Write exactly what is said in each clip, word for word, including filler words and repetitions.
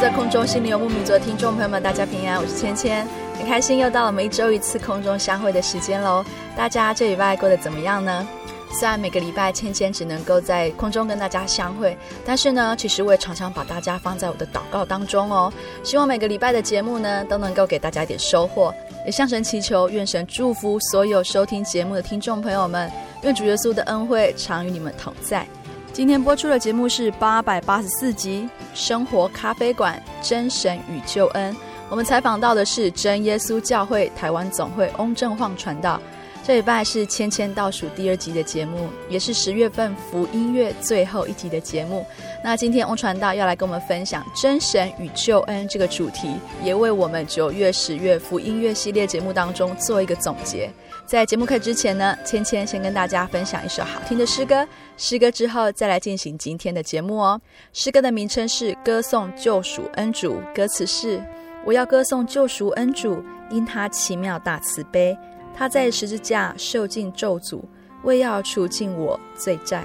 在空中心灵游牧民族的听众朋友们，大家平安，我是芊芊，很开心又到了每周一次空中相会的时间喽。大家这礼拜过得怎么样呢？虽然每个礼拜芊芊只能够在空中跟大家相会，但是呢，其实我也常常把大家放在我的祷告当中哦。希望每个礼拜的节目呢，都能够给大家一点收获，也向神祈求，愿神祝福所有收听节目的听众朋友们，愿主耶稣的恩惠常与你们同在。今天播出的节目是八百八十四集《生活咖啡馆：真神与救恩》。我们采访到的是真耶稣教会台湾总会翁正晃传道。这礼拜是芊芊倒数第二集的节目，也是十月份福音月最后一集的节目。那今天翁传道要来跟我们分享真神与救恩这个主题，也为我们九月、十月福音月系列节目当中做一个总结。在节目开始之前呢，芊芊先跟大家分享一首好听的诗歌，诗歌之后再来进行今天的节目哦。诗歌的名称是歌颂救赎恩主，歌词是：我要歌颂救赎恩主，因他奇妙大慈悲，他在十字架受尽咒诅，为要除尽我罪债。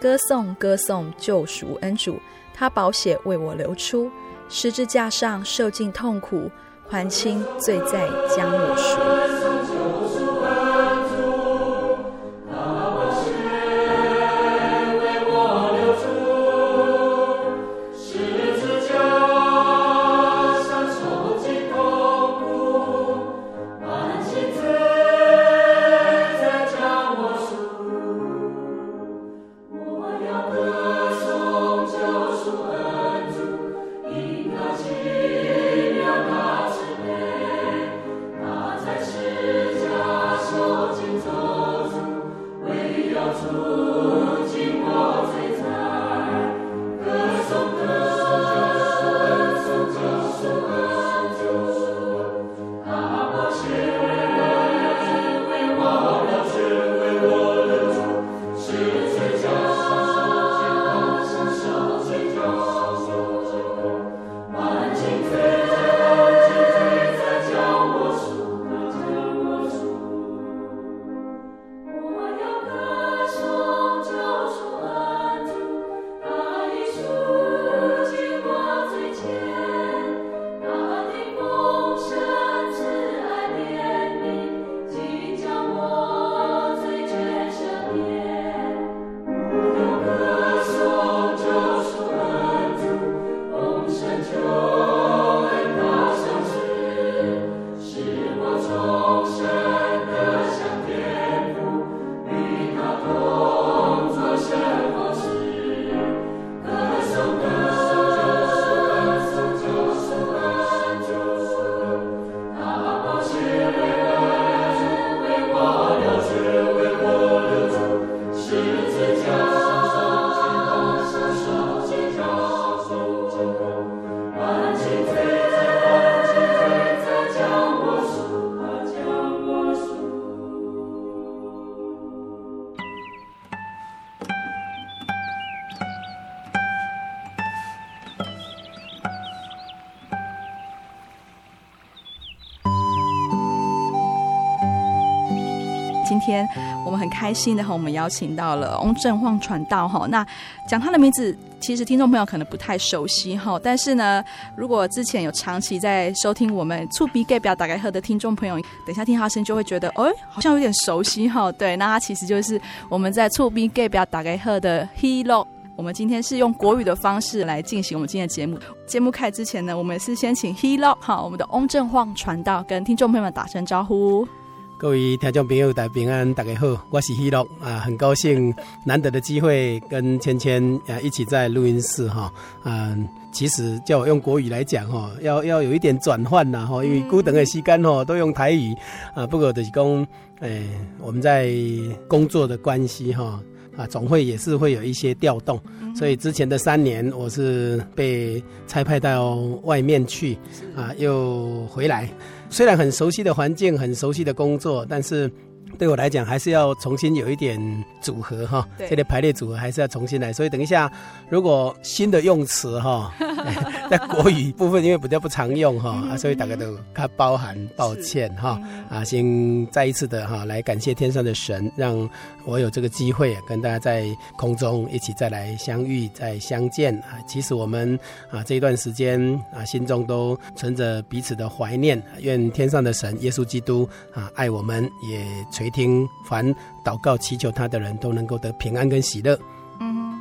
歌颂歌颂救赎恩主，他宝血为我流出，十字架上受尽痛苦，还清罪债将我赎。Thank you. 今天我们很开心的，我们邀请到了翁正晃传道哈。那讲他的名字，其实听众朋友可能不太熟悉哈，但是呢，如果之前有长期在收听我们触鼻盖表打开喝的听众朋友，等一下听他声就会觉得，哎、哦，好像有点熟悉哈。对，那他其实就是我们在触鼻盖表打开喝的 Hero。我们今天是用国语的方式来进行我们今天的节目。节目开之前呢，我们是先请 Hero 好，我们的翁正晃传道跟听众朋友们打声招呼。各位听众朋友，大家平安，大家好，我是 Hero 啊，很高兴难得的机会跟芊芊啊一起在录音室哈、啊，其实叫我用国语来讲哈，要要有一点转换呐哈，因为久长的时间哈都用台语啊，不过就是讲诶、哎、我们在工作的关系哈、啊。啊，总会也是会有一些调动，所以之前的三年我是被差派到外面去，啊，又回来。虽然很熟悉的环境，很熟悉的工作，但是对我来讲还是要重新有一点组合哈，这类排列组合还是要重新来。所以等一下，如果新的用词哈，在国语部分因为比较不常用哈、啊，所以大家都它包含抱歉哈啊，先再一次的哈、啊、来感谢天上的神，让我有这个机会、啊、跟大家在空中一起再来相遇、再相见啊。其实我们啊这一段时间啊，心中都存着彼此的怀念，愿天上的神耶稣基督啊爱我们也。垂听凡祷告祈求他的人都能够得平安跟喜乐。嗯，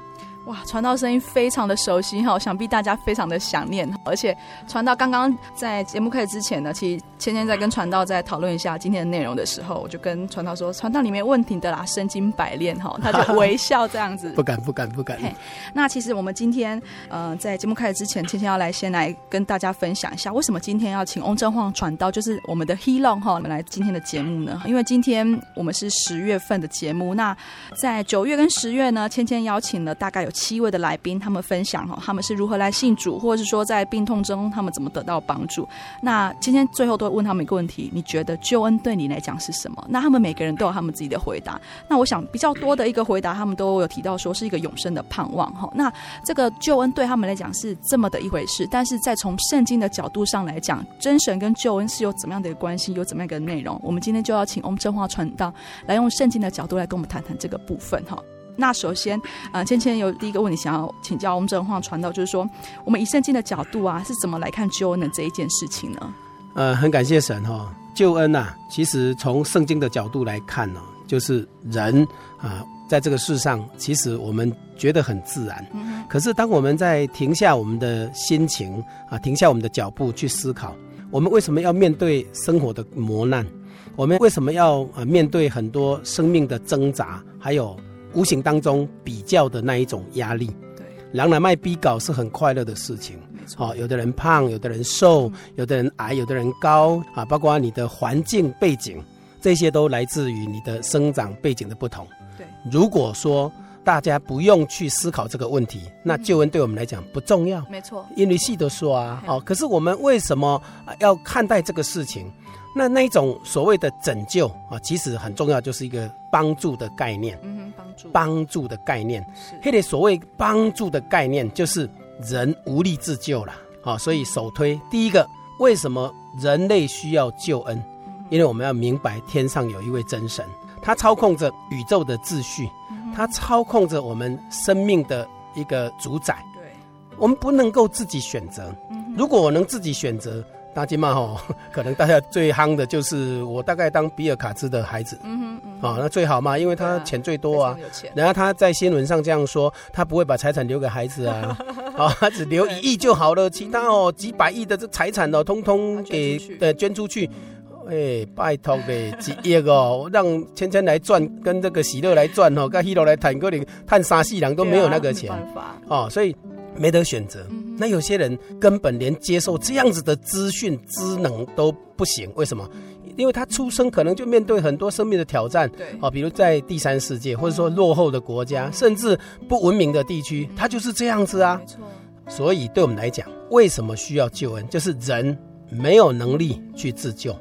哇，传道声音非常的熟悉哈，想必大家非常的想念。而且传道刚刚在节目开始之前呢，其实芊芊在跟传道在讨论一下今天的内容的时候，我就跟传道说，传道里面问题的啦，身经百炼哈，他就微笑这样子。不敢不敢不敢。那其实我们今天呃在节目开始之前，芊芊要来先来跟大家分享一下，为什么今天要请翁正晃传道，就是我们的 Hero 哈，我们来今天的节目呢？因为今天我们是十月份的节目，那在九月跟十月呢，芊芊邀请了大概有七位的来宾，他们分享哈，他们是如何来信主，或者是说在病痛中他们怎么得到帮助。那芊芊最后都会问他们一个问题，你觉得救恩对你来讲是什么？那他们每个人都有他们自己的回答。那我想比较多的一个回答，他们都有提到说是一个永生的盼望哈。那这个救恩对他们来讲是这么的一回事，但是在从圣经的角度上来讲，真神跟救恩是有怎么样的关系，有怎么样的内容？我们今天就要请翁正晃传道来用圣经的角度来跟我们谈谈这个部分哈。那首先，呃，芊芊有第一个问题想要请教翁正晃传道，就是说我们以圣经的角度啊，是怎么来看救恩的这一件事情呢？呃，很感谢神哈、哦，救恩啊，其实从圣经的角度来看呢、哦，就是人啊、呃，在这个世上，其实我们觉得很自然，嗯、可是当我们在停下我们的心情啊、呃，停下我们的脚步去思考，我们为什么要面对生活的磨难？我们为什么要啊、呃、面对很多生命的挣扎，还有无形当中比较的那一种压力？人来卖逼搞是很快乐的事情，哦，有的人胖，有的人瘦，有的人矮，有的人高啊，包括你的环境背景，这些都来自于你的生长背景的不同。对，如果说大家不用去思考这个问题，那救恩对我们来讲不重要，没错，因为戏都说啊，哦，可是我们为什么要看待这个事情？那那一种所谓的拯救啊，其实很重要，就是一个帮助的概念。嗯哼，帮助帮助的概念，那个所谓帮助的概念，就是人无力自救了啊，所以首推第一个，为什么人类需要救恩？因为我们要明白，天上有一位真神，他操控着宇宙的秩序，他操控着我们生命的一个主宰。对，我们不能够自己选择。如果我能自己选择。那今嘛吼，可能大家最夯的就是我大概当比尔卡兹的孩子，嗯嗯，啊、哦，那最好嘛，因为他钱最多啊，啊然后他在新闻上这样说，他不会把财产留给孩子啊，哦，他只留一亿就好了，其他哦几百亿的这财产哦，通通给呃捐出去。哎、欸，拜托呗，几亿哦，让芊芊来赚，跟这个喜乐来赚哦，跟 Hero 来谈，可能探沙细郎都没有那个钱，啊、哦，所以没得选择。嗯，那有些人根本连接受这样子的资讯、知能都不行，为什么？因为他出生可能就面对很多生命的挑战，对，啊，比如在第三世界，或者说落后的国家，甚至不文明的地区，他就是这样子啊。没错。所以对我们来讲，为什么需要救恩？就是人没有能力去自救。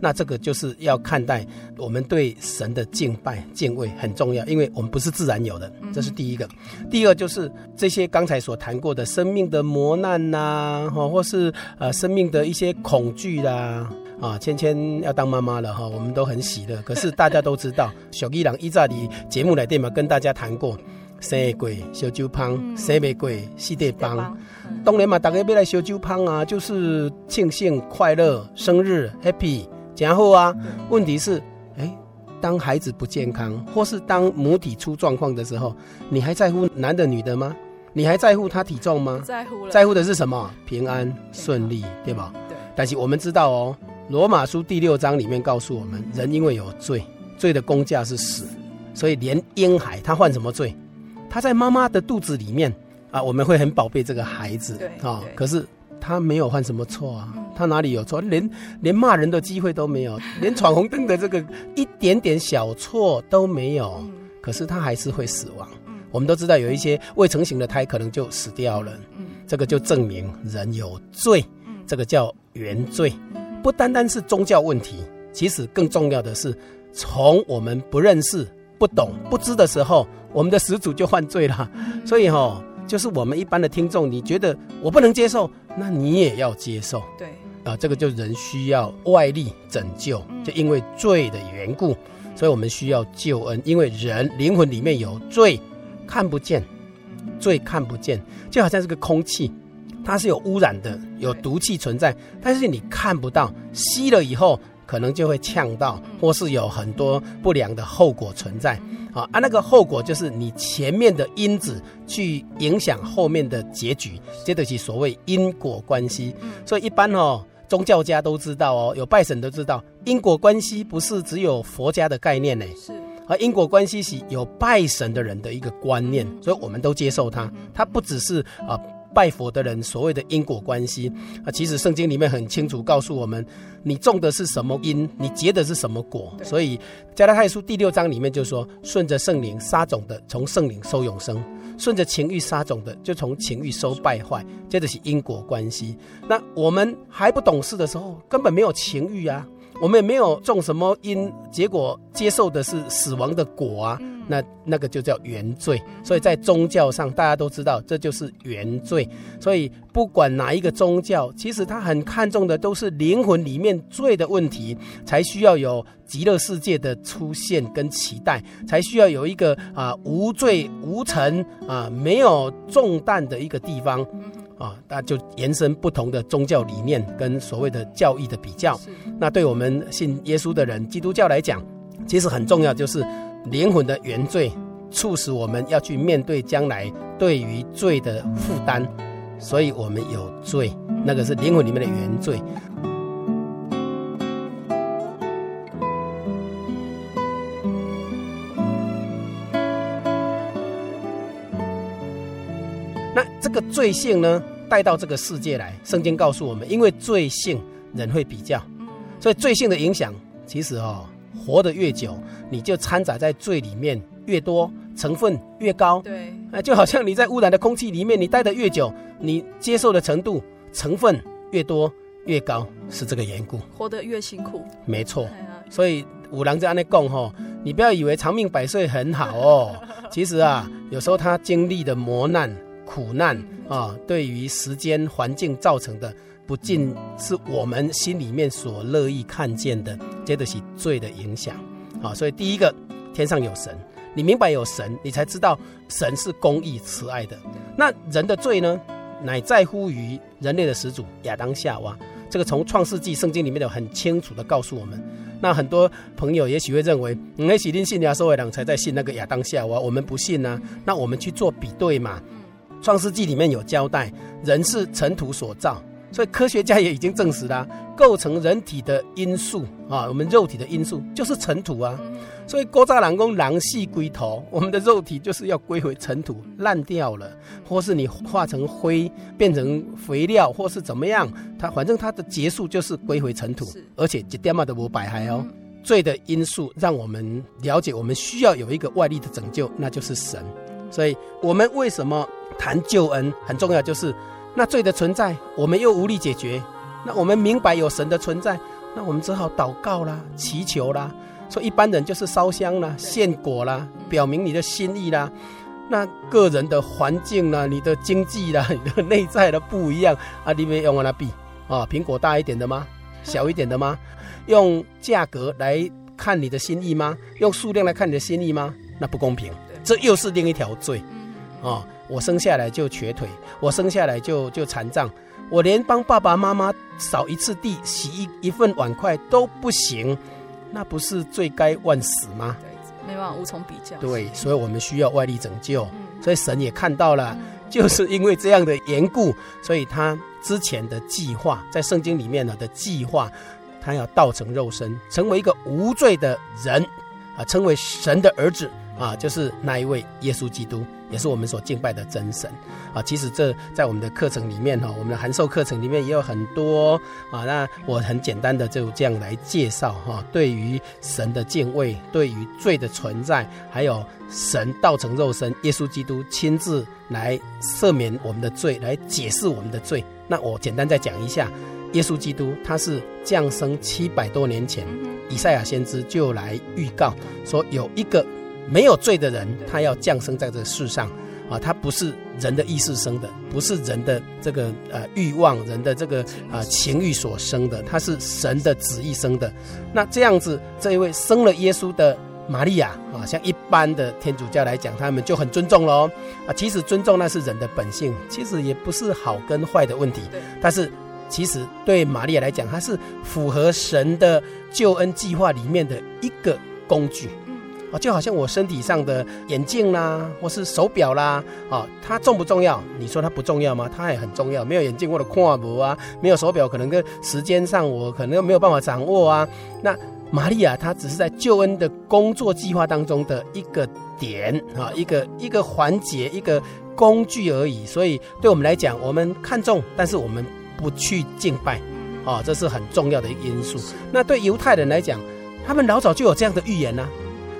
那这个就是要看待我们对神的敬拜敬畏很重要，因为我们不是自然有的，这是第一个。第二就是这些刚才所谈过的生命的磨难啊，或是、呃、生命的一些恐惧啦、啊，啊，芊芊要当妈妈了哈，我们都很喜乐。可是大家都知道，小艺人以前的节目里面嘛跟大家谈过，生过小酒芳，生不过四地芳。当然嘛，大家要来小酒芳啊，就是庆幸快乐，生日 happy， 真好啊。问题是，哎、欸。当孩子不健康或是当母体出状况的时候，你还在乎男的女的吗？你还在乎他体重吗？在乎了，在乎的是什么？平安顺利，对吧？对。但是我们知道哦，罗马书第六章里面告诉我们，人因为有罪，罪的工价是死，所以连婴孩他犯什么罪？他在妈妈的肚子里面啊，我们会很宝贝这个孩子，对啊、哦，可是他没有犯什么错啊，他哪里有错？连连骂人的机会都没有，连闯红灯的这个一点点小错都没有，可是他还是会死亡。我们都知道有一些未成型的胎可能就死掉了，这个就证明人有罪，这个叫原罪。不单单是宗教问题，其实更重要的是，从我们不认识、不懂、不知的时候，我们的始祖就犯罪了。所以哦，就是我们一般的听众，你觉得我不能接受，那你也要接受。对，啊，这个就是人需要外力拯救，就因为罪的缘故，所以我们需要救恩，因为人灵魂里面有罪，看不见，罪看不见，就好像这个空气，它是有污染的，有毒气存在，但是你看不到，吸了以后可能就会呛到，或是有很多不良的后果存在啊！那个后果就是你前面的因子去影响后面的结局，这就是所谓因果关系。所以一般哦，宗教家都知道哦，有拜神都知道，因果关系不是只有佛家的概念呢，是而因果关系是有拜神的人的一个观念，所以我们都接受它，它不只是啊。拜佛的人所谓的因果关系啊，其实圣经里面很清楚告诉我们，你种的是什么因，你结的是什么果。所以加拉太书第六章里面就说，顺着圣灵撒种的，从圣灵收永生；顺着情欲撒种的，就从情欲收败坏。这就是因果关系。那我们还不懂事的时候，根本没有情欲啊，我们也没有种什么因，结果接受的是死亡的果啊，那那个就叫原罪。所以在宗教上大家都知道，这就是原罪。所以不管哪一个宗教，其实他很看重的都是灵魂里面罪的问题，才需要有极乐世界的出现跟期待，才需要有一个啊、呃、无罪无尘啊、呃、没有重担的一个地方啊，那就延伸不同的宗教理念跟所谓的教义的比较。那对我们信耶稣的人，基督教来讲，其实很重要，就是灵魂的原罪促使我们要去面对将来对于罪的负担，所以我们有罪，那个是灵魂里面的原罪。那这个罪性呢，带到这个世界来，圣经告诉我们，因为罪性人会比较，所以罪性的影响，其实哦，活得越久，你就掺杂在罪里面越多，成分越高。对，就好像你在污染的空气里面，你待得越久，你接受的程度成分越多越高，是这个缘故。活得越辛苦，没错。所以有人这样说吼，你不要以为长命百岁很好哦，其实啊，有时候他经历的磨难。苦难啊，对于时间环境造成的，不尽是我们心里面所乐意看见的，这就是罪的影响啊。所以第一个，天上有神，你明白有神，你才知道神是公义慈爱的。那人的罪呢，乃在乎于人类的始祖亚当夏娃，这个从创世纪圣经里面有很清楚的告诉我们。那很多朋友也许会认为，嗯，也许恁信耶稣的人才在信那个亚当夏娃，我们不信啊。那我们去做比对嘛。创世纪里面有交代，人是尘土所造，所以科学家也已经证实了、啊、构成人体的因素啊，我们肉体的因素就是尘土啊。所以古早人说人死归土，我们的肉体就是要归回尘土，烂掉了，或是你化成灰变成肥料，或是怎么样，它反正它的结束就是归回尘土，而且一点都没白害哦。罪的因素让我们了解，我们需要有一个外力的拯救，那就是神。所以我们为什么谈救恩很重要，就是那罪的存在我们又无力解决，那我们明白有神的存在，那我们只好祷告啦，祈求啦。所以一般人就是烧香啦，献果啦，表明你的心意啦。那个人的环境啦，你的经济啦，你的内在的不一样啊，你没用跟他比啊，苹果大一点的吗？小一点的吗？用价格来看你的心意吗？用数量来看你的心意吗？那不公平，这又是另一条罪、哦、我生下来就瘸腿，我生下来就就残障，我连帮爸爸妈妈扫一次地洗 一, 一份碗筷都不行，那不是罪该万死吗？没办法，无从比较。对，所以我们需要外力拯救、嗯、所以神也看到了、嗯、就是因为这样的缘故，所以他之前的计划，在圣经里面的计划，他要道成肉身，成为一个无罪的人、啊、成为神的儿子啊，就是那一位耶稣基督，也是我们所敬拜的真神啊。其实这在我们的课程里面、啊、我们的函授课程里面也有很多、啊、那我很简单的就这样来介绍、啊、对于神的敬畏，对于罪的存在，还有神道成肉身耶稣基督亲自来赦免我们的罪，来解释我们的罪。那我简单再讲一下，耶稣基督他是降生七百多年前，以赛亚先知就来预告说，有一个没有罪的人，他要降生在这个世上啊，他不是人的意识生的，不是人的这个呃欲望，人的这个呃情欲所生的，他是神的旨意生的。那这样子，这一位生了耶稣的玛利亚啊，像一般的天主教来讲，他们就很尊重咯啊。其实尊重那是人的本性，其实也不是好跟坏的问题，但是其实对玛利亚来讲，他是符合神的救恩计划里面的一个工具。就好像我身体上的眼镜啦，或是手表啦、哦、它重不重要？你说它不重要吗？它也很重要。没有眼镜我就看不啊，没有手表可能跟时间上我可能没有办法掌握啊。那玛利亚她只是在救恩的工作计划当中的一个点、哦、一个一个环节，一个工具而已。所以对我们来讲，我们看重，但是我们不去敬拜、哦、这是很重要的一个因素。那对犹太人来讲，他们老早就有这样的预言啊，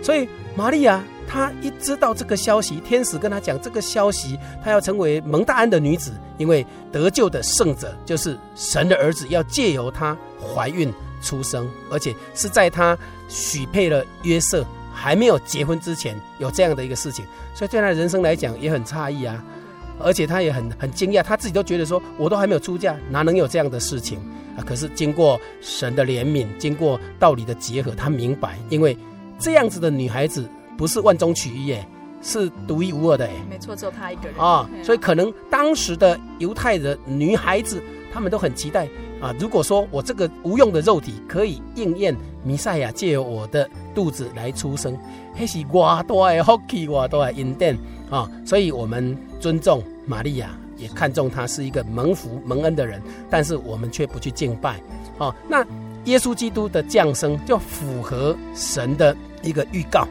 所以玛利亚她一知道这个消息，天使跟她讲这个消息，她要成为蒙大恩的女子，因为得救的圣者就是神的儿子，要借由她怀孕出生，而且是在她许配了约瑟还没有结婚之前有这样的一个事情。所以对她的人生来讲也很诧异啊，而且她也很很惊讶，她自己都觉得说，我都还没有出嫁，哪能有这样的事情啊？可是经过神的怜悯，经过道理的结合，她明白，因为这样子的女孩子不是万中取一耶，是独一无二的耶。没错，只有她一个人、哦、所以可能当时的犹太的女孩子，她们都很期待啊。如果说我这个无用的肉体可以应验弥赛亚借由我的肚子来出生，那是多大的福气，多大的恩典啊！所以我们尊重玛利亚，也看重她是一个蒙福蒙恩的人，但是我们却不去敬拜啊。那耶稣基督的降生就符合神的一个预告，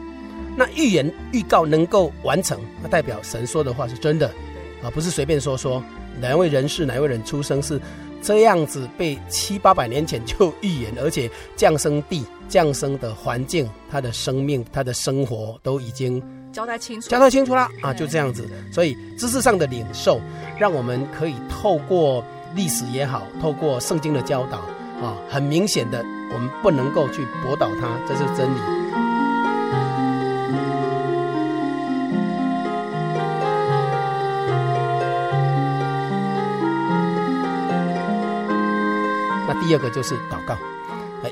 那预言预告能够完成，那代表神说的话是真的啊，不是随便说说，哪位人士哪位人出生是这样子被七八百年前就预言，而且降生地降生的环境，他的生命他的生活都已经交代清楚交代清楚了啊，就这样子。所以知识上的领受，让我们可以透过历史也好，透过圣经的教导啊、很明显的，我们不能够去驳倒它，这是真理。那第二个就是祷告，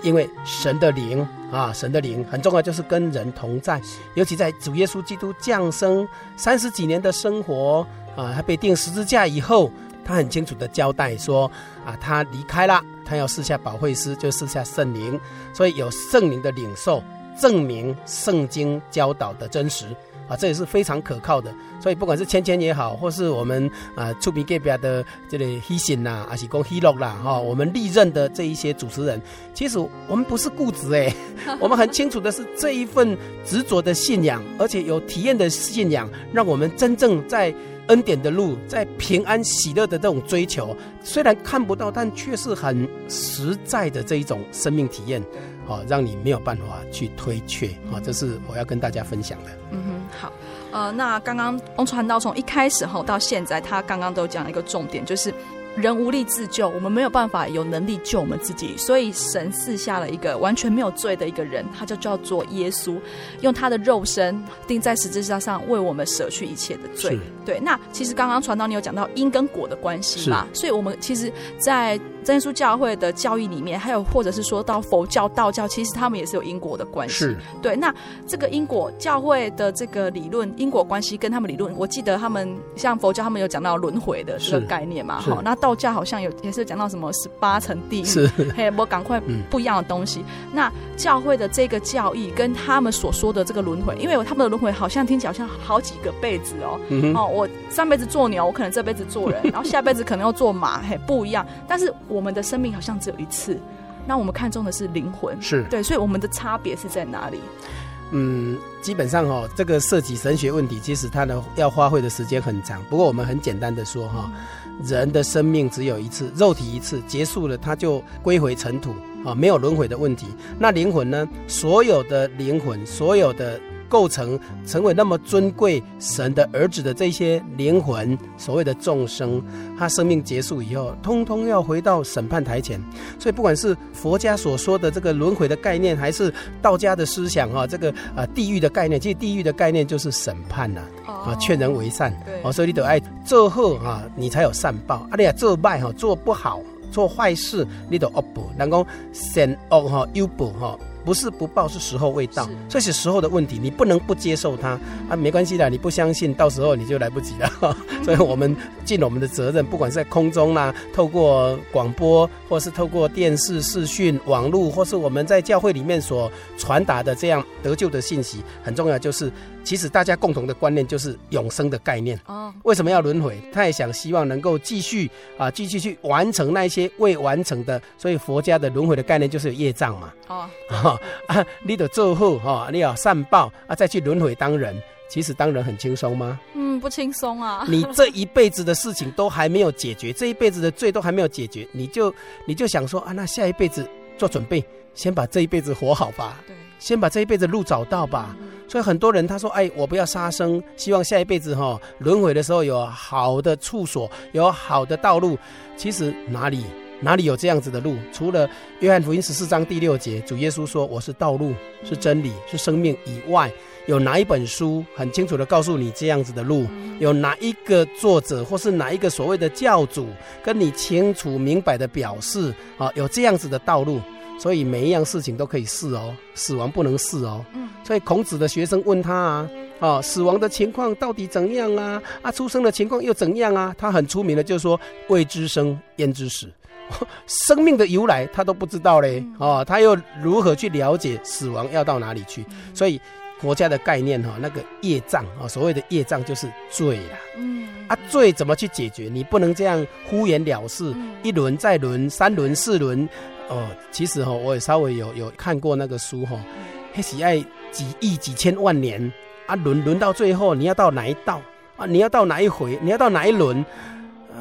因为神的灵啊，神的灵很重要，就是跟人同在，尤其在主耶稣基督降生三十几年的生活啊，他被钉十字架以后，他很清楚的交代说啊，他离开了，他要赐下保惠师，就赐下圣灵。所以有圣灵的领受，证明圣经教导的真实啊，这也是非常可靠的。所以不管是芊芊也好，或是我们啊出名隔壁的这类喜信啦，还是讲喜乐啦，哈、哦，我们历任的这一些主持人，其实我们不是固执哎，我们很清楚的是这一份执着的信仰，而且有体验的信仰，让我们真正在恩典的路，在平安喜乐的这种追求，虽然看不到，但却是很实在的这一种生命体验、哦、让你没有办法去推却、哦、这是我要跟大家分享的。嗯哼，好，呃，那刚刚翁传道从一开始到现在，他刚刚都讲了一个重点，就是人无力自救，我们没有办法有能力救我们自己，所以神赐下了一个完全没有罪的一个人，他就叫做耶稣，用他的肉身钉在十字架上为我们舍去一切的罪。对，那其实刚刚传道你有讲到因跟果的关系嘛，所以我们其实在真耶稣教会的教义里面，还有或者是说到佛教道教，其实他们也是有因果的关系。是，对，那这个因果教会的这个理论，因果关系跟他们理论，我记得他们像佛教他们有讲到轮回的这个概念嘛，好，那道教好像有也是讲到什么十八层地狱，嘿，我赶快不一样的东西、嗯、那教会的这个教义跟他们所说的这个轮回，因为他们的轮回好像听起来好像好几个辈子哦，嗯、哦，我上辈子做牛，我可能这辈子做人，然后下辈子可能要做马，嘿，不一样，但是我们的生命好像只有一次，那我们看重的是灵魂，是对，所以我们的差别是在哪里？嗯，基本上哦，这个涉及神学问题，其实它的要花费的时间很长。不过我们很简单的说哈、哦嗯，人的生命只有一次，肉体一次结束了，它就归回尘土啊、哦，没有轮回的问题。那灵魂呢？所有的灵魂，所有的。构成成为那么尊贵神的儿子的这些灵魂，所谓的众生，他生命结束以后通通要回到审判台前。所以不管是佛家所说的这个轮回的概念，还是道家的思想、啊、这个、啊、地狱的概念，其实地狱的概念就是审判、啊啊、劝人为善、啊、所以你就要做好、啊、你才有善报、啊、你做坏、啊、做不好做坏事你就恶报，人说善恶有报不是不报，是时候未到，所以是时候的问题，你不能不接受它啊，没关系啦，你不相信，到时候你就来不及了。呵呵，所以我们尽我们的责任，不管是在空中啦，透过广播，或是透过电视视讯、网络，或是我们在教会里面所传达的这样得救的信息，很重要就是，其实大家共同的观念就是永生的概念。哦，为什么要轮回？他也想希望能够继续啊，继续去完成那些未完成的，所以佛家的轮回的概念就是有业障嘛。哦。啊，你就做好、哦、你要善报啊，再去轮回当人。其实当人很轻松吗？嗯，不轻松啊。你这一辈子的事情都还没有解决，这一辈子的罪都还没有解决，你就你就想说啊，那下一辈子做准备，先把这一辈子活好吧，对，先把这一辈子路找到吧。嗯，所以很多人他说哎，我不要杀生，希望下一辈子、哦、轮回的时候有好的处所，有好的道路。其实哪里哪里有这样子的路？除了约翰福音十四章第六节，主耶稣说我是道路是真理是生命以外，有哪一本书很清楚的告诉你这样子的路？有哪一个作者或是哪一个所谓的教主跟你清楚明白的表示、啊、有这样子的道路？所以每一样事情都可以试哦，死亡不能试哦。所以孔子的学生问他啊哦、死亡的情况到底怎样啊？啊，出生的情况又怎样啊？他很出名的就是说未知生焉知死，生命的由来他都不知道嘞、哦、他又如何去了解死亡要到哪里去？所以佛家的概念、哦、那个业障、哦、所谓的业障就是罪啦。嗯啊，罪怎么去解决？你不能这样敷衍了事，一轮再轮，三轮四轮。哦，其实、哦、我也稍微有有看过那个书哈、哦，那是要几亿几千万年啊，轮轮到最后你要到哪一道啊？你要到哪一回？你要到哪一轮？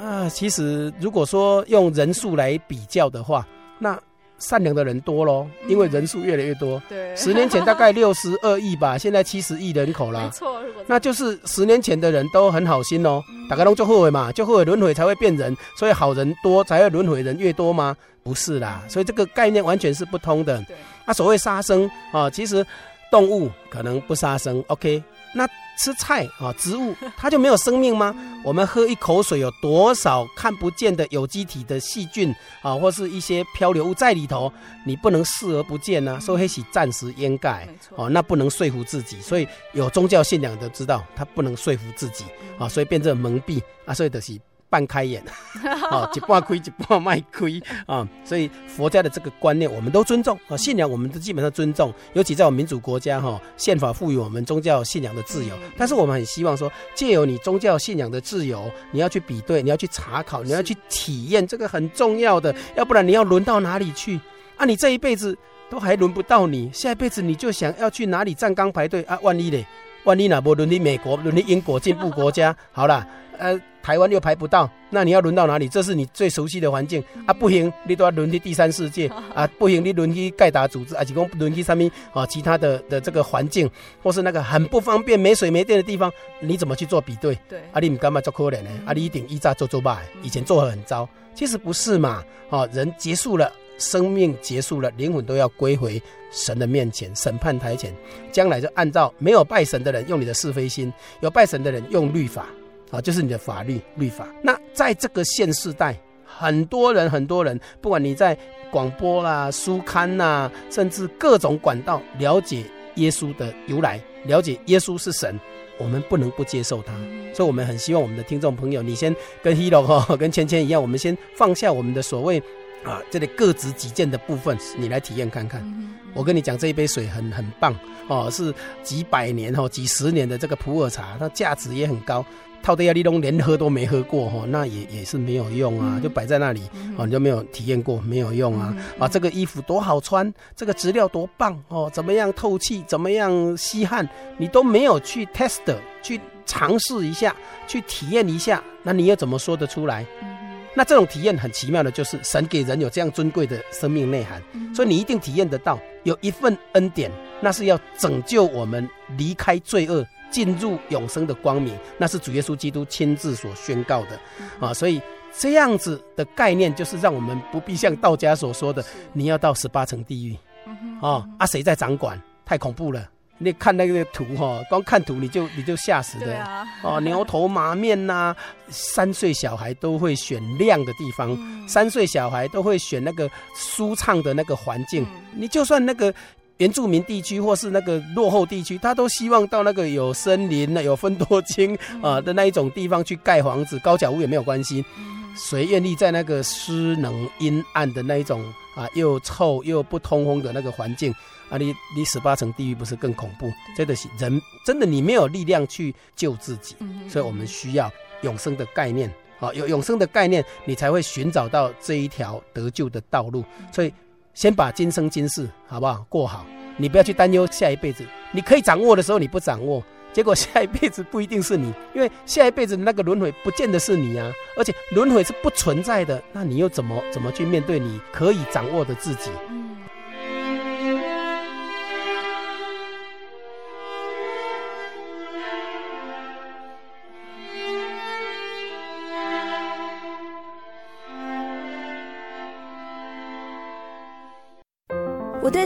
啊，其实如果说用人数来比较的话，那善良的人多咯，因为人数越来越多。对，十年前大概六十二亿吧，现在七十亿人口啦。没错，那就是十年前的人都很好心哦，大家都很后悔嘛，就后悔轮回才会变人，所以好人多才会轮回人越多吗？不是啦，所以这个概念完全是不通的。对，啊，所谓杀生啊，其实动物可能不杀生 ，OK， 那。吃菜啊，植物它就没有生命吗？我们喝一口水有多少看不见的有机体的细菌啊，或是一些漂流物在里头，你不能视而不见啊，所以那是暂时掩盖哦，那不能说服自己。所以有宗教信仰的知道，他不能说服自己啊，所以变成蒙蔽啊，所以就是半开眼啊，一半开一半卖开啊。所以佛家的这个观念我们都尊重啊，信仰我们都基本上尊重，尤其在我们民主国家哈，宪法赋予我们宗教信仰的自由，但是我们很希望说，借由你宗教信仰的自由，你要去比对，你要去查考，你要去体验，这个很重要的，要不然你要轮到哪里去啊？你这一辈子都还轮不到你，下一辈子你就想要去哪里站岗排队啊？万一咧，万一哪不轮到美国，轮到英国进步国家，好啦呃，台湾又排不到，那你要轮到哪里？这是你最熟悉的环境啊！不行，你都要轮去第三世界啊！不行，你轮去盖达组织，而且讲轮去上面啊，其他的的这个环境，或是那个很不方便、没水没电的地方，你怎么去做比对？对啊，你唔干嘛做可怜呢？啊，你一定一炸做做吧，以前做得很糟，其实不是嘛！啊，人结束了，生命结束了，灵魂都要归回神的面前，审判台前，将来就按照没有拜神的人用你的是非心，有拜神的人用律法。啊，就是你的法律律法。那在这个现世代，很多人很多人，不管你在广播啦、啊、书刊啦、啊，甚至各种管道了解耶稣的由来，了解耶稣是神，我们不能不接受他。所以我们很希望我们的听众朋友，你先跟 Hero 跟芊芊一样，我们先放下我们的所谓啊，这里各执己见的部分，你来体验看看。我跟你讲，这一杯水很很棒哦，是几百年哦、几十年的这个普洱茶，它价值也很高。套的亚利东连喝都没喝过哦，那也也是没有用啊，就摆在那里哦，你就没有体验过，没有用啊。啊，这个衣服多好穿，这个质料多棒哦，怎么样透气，怎么样吸汗，你都没有去 test 去尝试一下，去体验一下，那你又怎么说得出来？那这种体验很奇妙的，就是神给人有这样尊贵的生命内涵，所以你一定体验得到有一份恩典，那是要拯救我们离开罪恶进入永生的光明，那是主耶稣基督亲自所宣告的啊！所以这样子的概念就是让我们不必像道家所说的你要到十八层地狱啊！啊，谁在掌管？太恐怖了，你看那个图哈，光看图你就你就吓死的、啊、哦，牛头马面呐、啊，三岁小孩都会选亮的地方，嗯、三岁小孩都会选那个舒畅的那个环境、嗯。你就算那个原住民地区或是那个落后地区，他都希望到那个有森林、有芬多精啊、呃、的那一种地方去盖房子，高脚屋也没有关系。谁愿意在那个湿冷阴暗的那一种啊，又臭又不通风的那个环境啊，你你十八层地狱不是更恐怖？真的是人真的你没有力量去救自己，所以我们需要永生的概念啊，有永生的概念，你才会寻找到这一条得救的道路。所以先把今生今世好不好过好，你不要去担忧下一辈子。你可以掌握的时候你不掌握。结果下一辈子不一定是你，因为下一辈子那个轮回不见得是你啊，而且轮回是不存在的，那你又怎么怎么去面对你可以掌握的自己？我对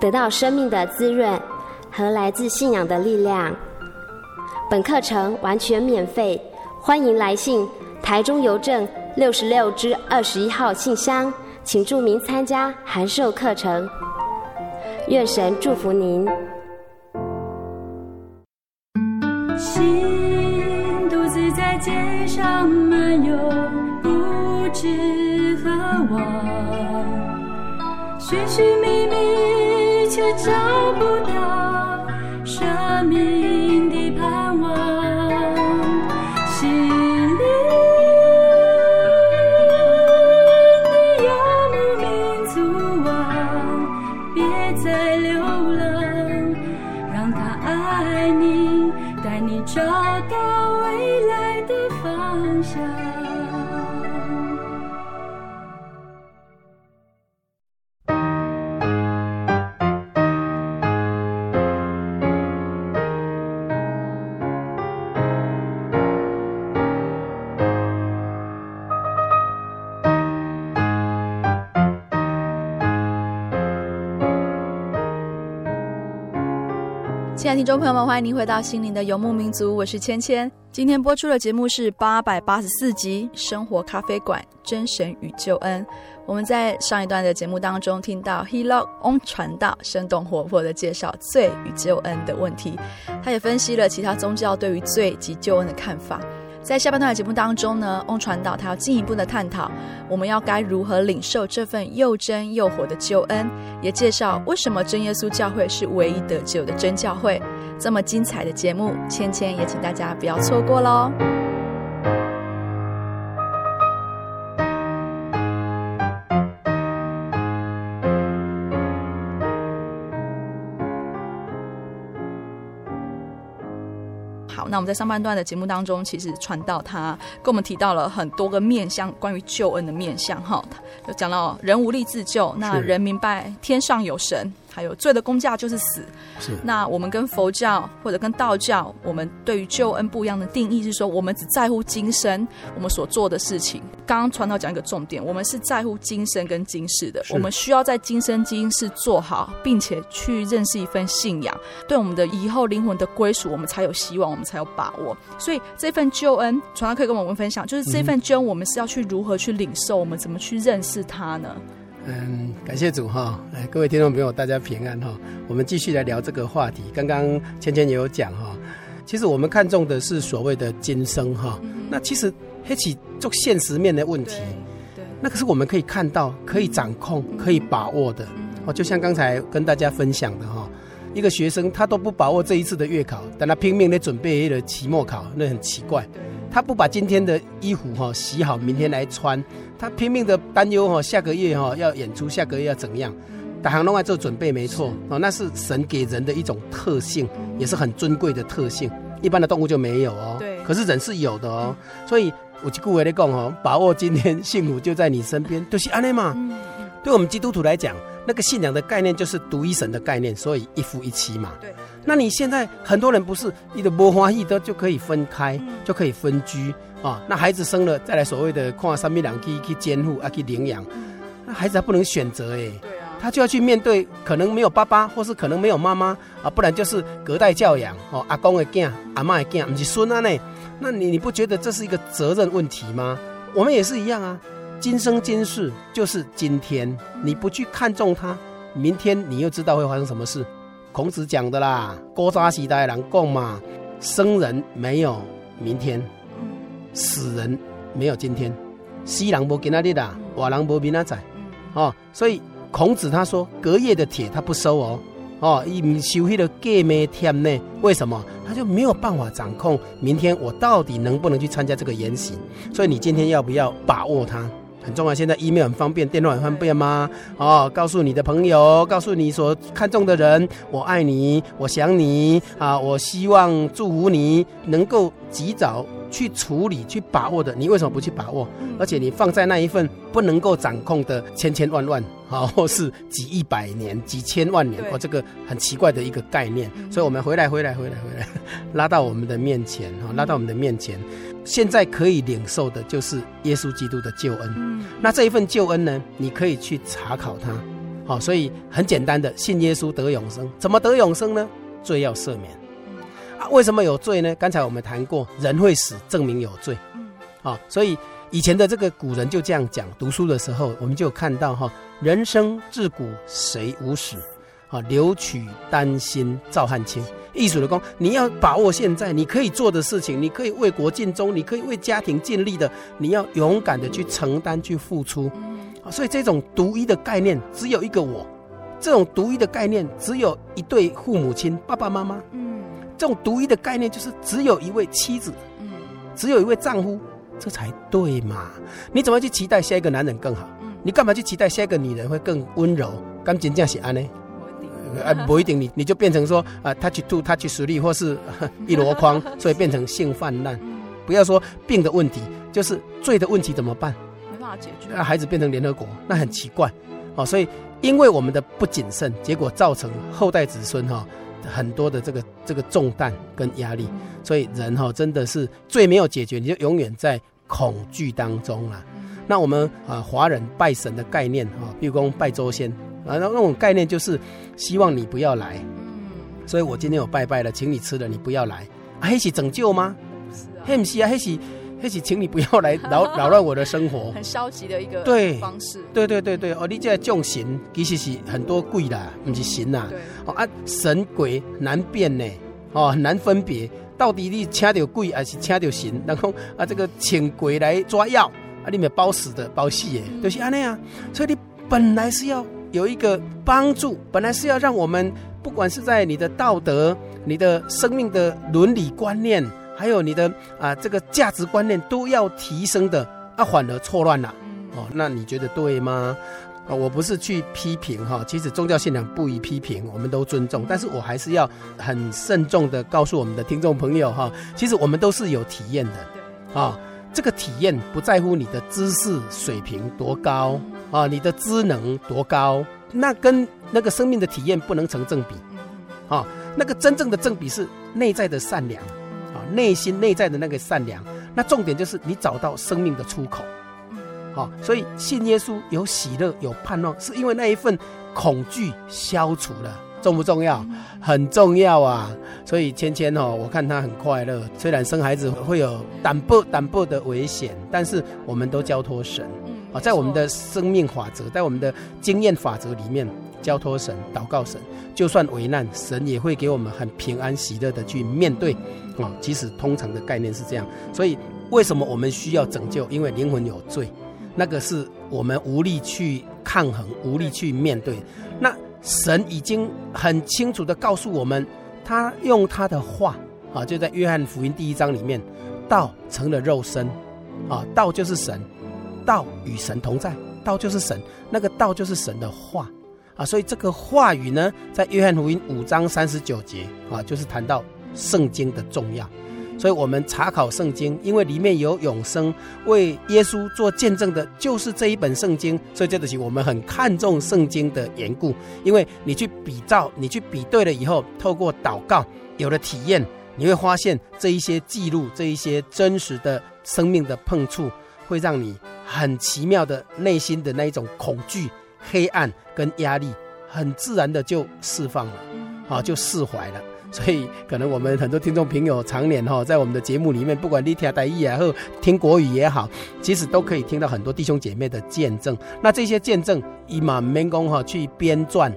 得到生命的滋润和来自信仰的力量。本课程完全免费，欢迎来信台中邮政六十六之二十一号信箱，请注明参加函授课程。愿神祝福您。心独自在街上漫游，不知何往，寻寻觅觅。却找不到生命的盼望，心灵的游牧民族啊，别再流浪，让他爱你，带你找到未来的方向。亲爱的听众朋友们，欢迎您回到心灵的游牧民族，我是芊芊。今天播出的节目是八百八十四集《生活咖啡馆：真神与救恩》。我们在上一段的节目当中听到 Hilok On 传道生动活泼的介绍罪与救恩的问题，他也分析了其他宗教对于罪及救恩的看法。在下半段的节目当中呢，翁传道他要进一步的探讨我们要该如何领受这份又真又活的救恩，也介绍为什么真耶稣教会是唯一得救的真教会。这么精彩的节目，芊芊也请大家不要错过咯。那我们在上半段的节目当中，其实传道他跟我们提到了很多个面向，关于救恩的面向哈，就讲到人无力自救，那人明白天上有神，还有罪的公价就是死。是。那我们跟佛教或者跟道教，我们对于救恩不一样的定义是说，我们只在乎今生我们所做的事情。刚刚传道讲一个重点，我们是在乎今生跟今世的，我们需要在今生今世做好，并且去认识一份信仰，对我们的以后灵魂的归属，我们才有希望，我们才有把握。所以这份救恩，传道可以跟我们分享，就是这份救恩我们是要去如何去领受，我们怎么去认识它呢？嗯，感谢主哈，来各位听众朋友，大家平安哈。我们继续来聊这个话题。刚刚芊芊也有讲哈，其实我们看重的是所谓的今生哈、嗯。那其实黑起做现实面的问题，那可是我们可以看到、可以掌控、嗯、可以把握的哦。就像刚才跟大家分享的哈，一个学生他都不把握这一次的月考，但他拼命的准备了期末考，那很奇怪。他不把今天的衣服哈洗好，明天来穿。他拼命的担忧哈，下个月哈要演出，下个月要怎样？打行弄来做准备，没错哦，那是神给人的一种特性，也是很尊贵的特性。一般的动物就没有哦，对，可是人是有的哦。所以有一句话在讲哦，把握今天，幸福就在你身边，就是这样嘛。对我们基督徒来讲，那个信仰的概念就是独一神的概念，所以一夫一妻嘛。对。那你现在很多人不是你的不欢喜的就可以分开、嗯、就可以分居啊？那孩子生了再来所谓的看三米两去去监护啊，去领养、嗯、那孩子还不能选择哎、欸啊，他就要去面对可能没有爸爸或是可能没有妈妈啊，不然就是隔代教养哦、啊，阿公的囝阿嬷的囝不是孙啊呢？那你你不觉得这是一个责任问题吗？我们也是一样啊，今生今世就是今天，你不去看重它，明天你又知道会发生什么事。孔子讲的啦，古早时代的人讲嘛，生人没有明天，死人没有今天，死人没今天啦，活人没明天哦。所以孔子他说，隔夜的铁他不收哦，哦，他不收那个隔夜添呢？为什么？他就没有办法掌控明天我到底能不能去参加这个研习。所以你今天要不要把握它？很重要，现在 email 很方便，电话很方便吗？哦，告诉你的朋友，告诉你所看重的人，我爱你，我想你啊，我希望祝福你能够及早去处理、去把握的，你为什么不去把握？而且你放在那一份不能够掌控的千千万万，啊、哦，或是几亿百年、几千万年，哦，这个很奇怪的一个概念。所以我们回来、回来、回来、回来，拉到我们的面前，哈、哦，拉到我们的面前。现在可以领受的就是耶稣基督的救恩、嗯、那这一份救恩呢，你可以去查考它、哦、所以很简单的，信耶稣得永生。怎么得永生呢？罪要赦免、啊、为什么有罪呢？刚才我们谈过，人会死证明有罪、哦、所以以前的这个古人就这样讲，读书的时候我们就有看到、哦、人生自古谁无死，留取丹心照汗青。意思就是说，你要把握现在你可以做的事情，你可以为国尽忠，你可以为家庭尽力的，你要勇敢的去承担，去付出。所以这种独一的概念只有一个我，这种独一的概念只有一对父母亲，爸爸妈妈，这种独一的概念就是只有一位妻子，只有一位丈夫，这才对嘛。你怎么去期待下一个男人更好？你干嘛去期待下一个女人会更温柔？敢真正是安呢？啊，不一定，你你就变成说啊，他去吐，他去实力，或是一箩筐，所以变成性泛滥。不要说病的问题，就是罪的问题怎么办？没办法解决。啊、孩子变成联合国，那很奇怪哦。所以，因为我们的不谨慎，结果造成后代子孙哈、哦、很多的这个这个重担跟压力。所以人哈、哦、真的是罪没有解决，你就永远在恐惧当中啦。那我们啊华人拜神的概念啊、哦，比如说拜周先。啊，那种概念就是希望你不要来，所以我今天有拜拜了，请你吃了，你不要来。啊，那是拯救吗？那不是啊，那是那是请你不要来扰扰乱我的生活，很消极的一个方式。对对对对，哦，你这种神其实是很多鬼啦，不是神啦。哦啊，神鬼难辨呢，哦难分别，到底你请到鬼还是请到神？然后啊，这个请鬼来抓药，啊，你咪包死的包死的，就是安那啊。所以你本来是要有一个帮助，本来是要让我们不管是在你的道德、你的生命的伦理观念，还有你的啊这个价值观念都要提升的啊，反而错乱了哦。那你觉得对吗？啊，我不是去批评哈，其实宗教信仰不宜批评，我们都尊重，但是我还是要很慎重的告诉我们的听众朋友哈，其实我们都是有体验的啊。这个体验不在乎你的知识水平多高啊，你的知能多高，那跟那个生命的体验不能成正比啊。那个真正的正比是内在的善良啊，内心内在的那个善良。那重点就是你找到生命的出口啊。所以信耶稣有喜乐有盼望，是因为那一份恐惧消除了。重不重要？很重要啊！所以芊芊哦，我看她很快乐。虽然生孩子会有淡薄淡薄的危险，但是我们都交托神。啊，在我们的生命法则，在我们的经验法则里面，交托神、祷告神，就算危难，神也会给我们很平安喜乐的去面对。啊，其实通常的概念是这样。所以为什么我们需要拯救？因为灵魂有罪，那个是我们无力去抗衡、无力去面对。那神已经很清楚地告诉我们，他用他的话啊，就在约翰福音第一章里面，道成了肉身啊，道就是神，道与神同在，道就是神，那个道就是神的话啊，所以这个话语呢，在约翰福音五章三十九节啊，就是谈到圣经的重要。所以我们查考圣经，因为里面有永生，为耶稣做见证的就是这一本圣经，所以这就是我们很看重圣经的缘故。因为你去比照，你去比对了以后，透过祷告有了体验，你会发现这一些记录，这一些真实的生命的碰触，会让你很奇妙的内心的那一种恐惧、黑暗跟压力很自然的就释放了啊，就释怀了。所以可能我们很多听众朋友常年在我们的节目里面，不管你听台语也好，听国语也好，其实都可以听到很多弟兄姐妹的见证。那这些见证也不免说去编撰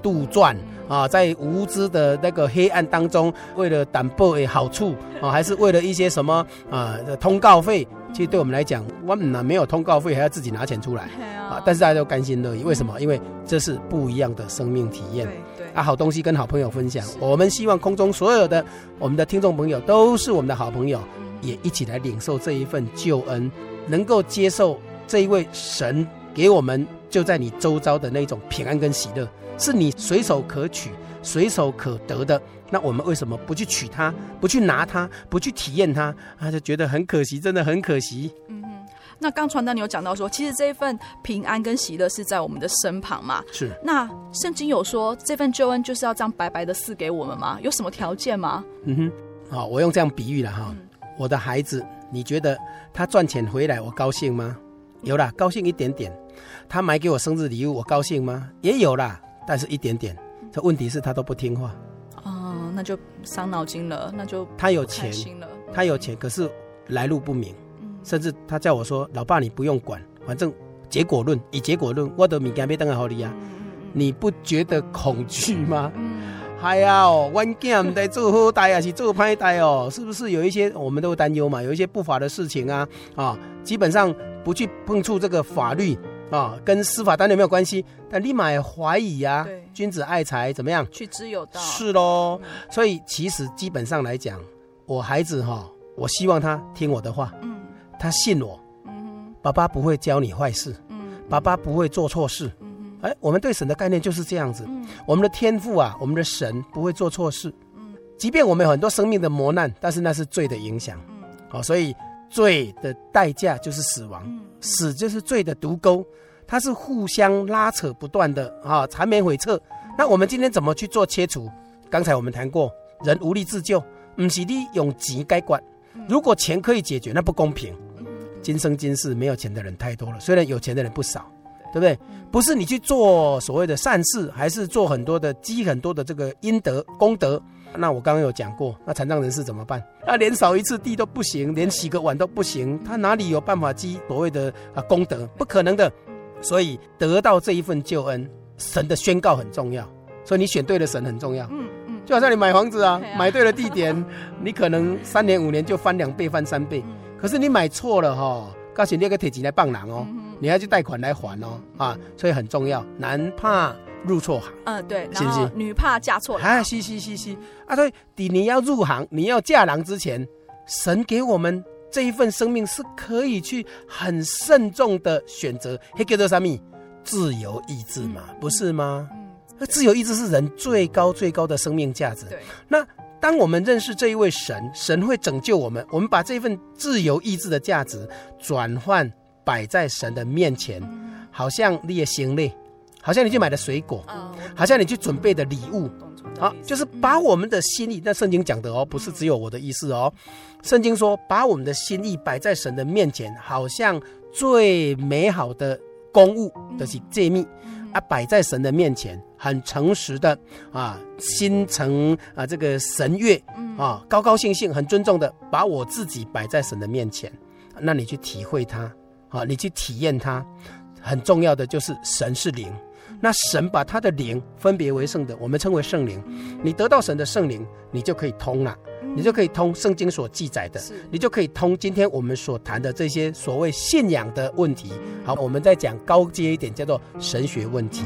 杜撰啊，在无知的那个黑暗当中，为了担保的好处啊，还是为了一些什么啊通告费，其实对我们来讲，我们没有通告费还要自己拿钱出来啊，但是大家都甘心乐意。为什么？因为这是不一样的生命体验啊，好东西跟好朋友分享。我们希望空中所有的我们的听众朋友都是我们的好朋友，也一起来领受这一份救恩，能够接受这一位神给我们就在你周遭的那种平安跟喜乐，是你随手可取随手可得的。那我们为什么不去取它，不去拿它，不去体验它啊？就觉得很可惜，真的很可惜。嗯，那刚传单你有讲到说，其实这一份平安跟喜乐是在我们的身旁嘛，是。那圣经有说这份救恩就是要这样白白的赐给我们吗？有什么条件吗？嗯哼，好，我用这样比喻了哈、嗯、我的孩子，你觉得他赚钱回来我高兴吗？有啦，高兴一点点。他买给我生日礼物我高兴吗？也有啦，但是一点点。这问题是他都不听话哦，那就伤脑筋了，那就他有钱，他有钱可是来路不明、嗯、甚至他叫我说，老爸你不用管，反正结果论，以结果论，我的东西要回来给你、嗯、你不觉得恐惧吗？哎呀、哦，我囝唔在做好代，也是做歹代哦，是不是有一些我们都担忧嘛？有一些不法的事情啊，啊，基本上不去碰触这个法律啊，跟司法单位没有关系，但立马也怀疑啊。君子爱财，怎么样？取之有道。是咯、嗯，所以其实基本上来讲，我孩子哈、哦，我希望他听我的话，嗯，他信我，嗯，爸爸不会教你坏事，嗯，爸爸不会做错事。哎，我们对神的概念就是这样子、嗯、我们的天父啊，我们的神不会做错事、嗯、即便我们有很多生命的磨难，但是那是罪的影响、嗯哦、所以罪的代价就是死亡、嗯、死就是罪的毒钩，它是互相拉扯不断的、哦、缠绵悱恻。那我们今天怎么去做切除？刚才我们谈过，人无力自救，不是你用钱解决，如果钱可以解决那不公平、嗯、今生今世没有钱的人太多了，虽然有钱的人不少，对不对？不是你去做所谓的善事，还是做很多的积很多的这个阴德功德。那我刚刚有讲过，那残障人士怎么办？他连扫一次地都不行，连洗个碗都不行，他哪里有办法积所谓的、啊、功德？不可能的。所以得到这一份救恩，神的宣告很重要，所以你选对了神很重要。嗯嗯，就好像你买房子啊，买对了地点，你可能三年五年就翻两倍翻三倍，可是你买错了哈，告诉你那个铁钱来帮人哦。你要去贷款来还哦，啊，所以很重要。男怕入错行，嗯、呃，对，然后女怕嫁错人啊，是是是是啊，所以你要入行，你要嫁郎之前，神给我们这一份生命是可以去很慎重的选择，那叫做什么？自由意志嘛、嗯、不是吗、嗯、自由意志是人最高最高的生命价值。对，那当我们认识这一位神，神会拯救我们，我们把这份自由意志的价值转换摆在神的面前、嗯、好像你的行李，好像你去买的水果、嗯、好像你去准备的礼物、嗯啊、就是把我们的心意，那圣经讲的哦，不是只有我的意思哦，圣经说把我们的心意摆在神的面前，好像最美好的公物就是诫命、嗯、啊，摆在神的面前，很诚实的啊，心诚啊，这个神悦啊，高高兴兴，很尊重的把我自己摆在神的面前，那你去体会它啊，你去体验它。很重要的就是神是灵，那神把他的灵分别为圣的，我们称为圣灵。你得到神的圣灵，你就可以通了、啊。你就可以通圣经所记载的，你就可以通今天我们所谈的这些所谓信仰的问题。好，我们再讲高阶一点，叫做神学问题，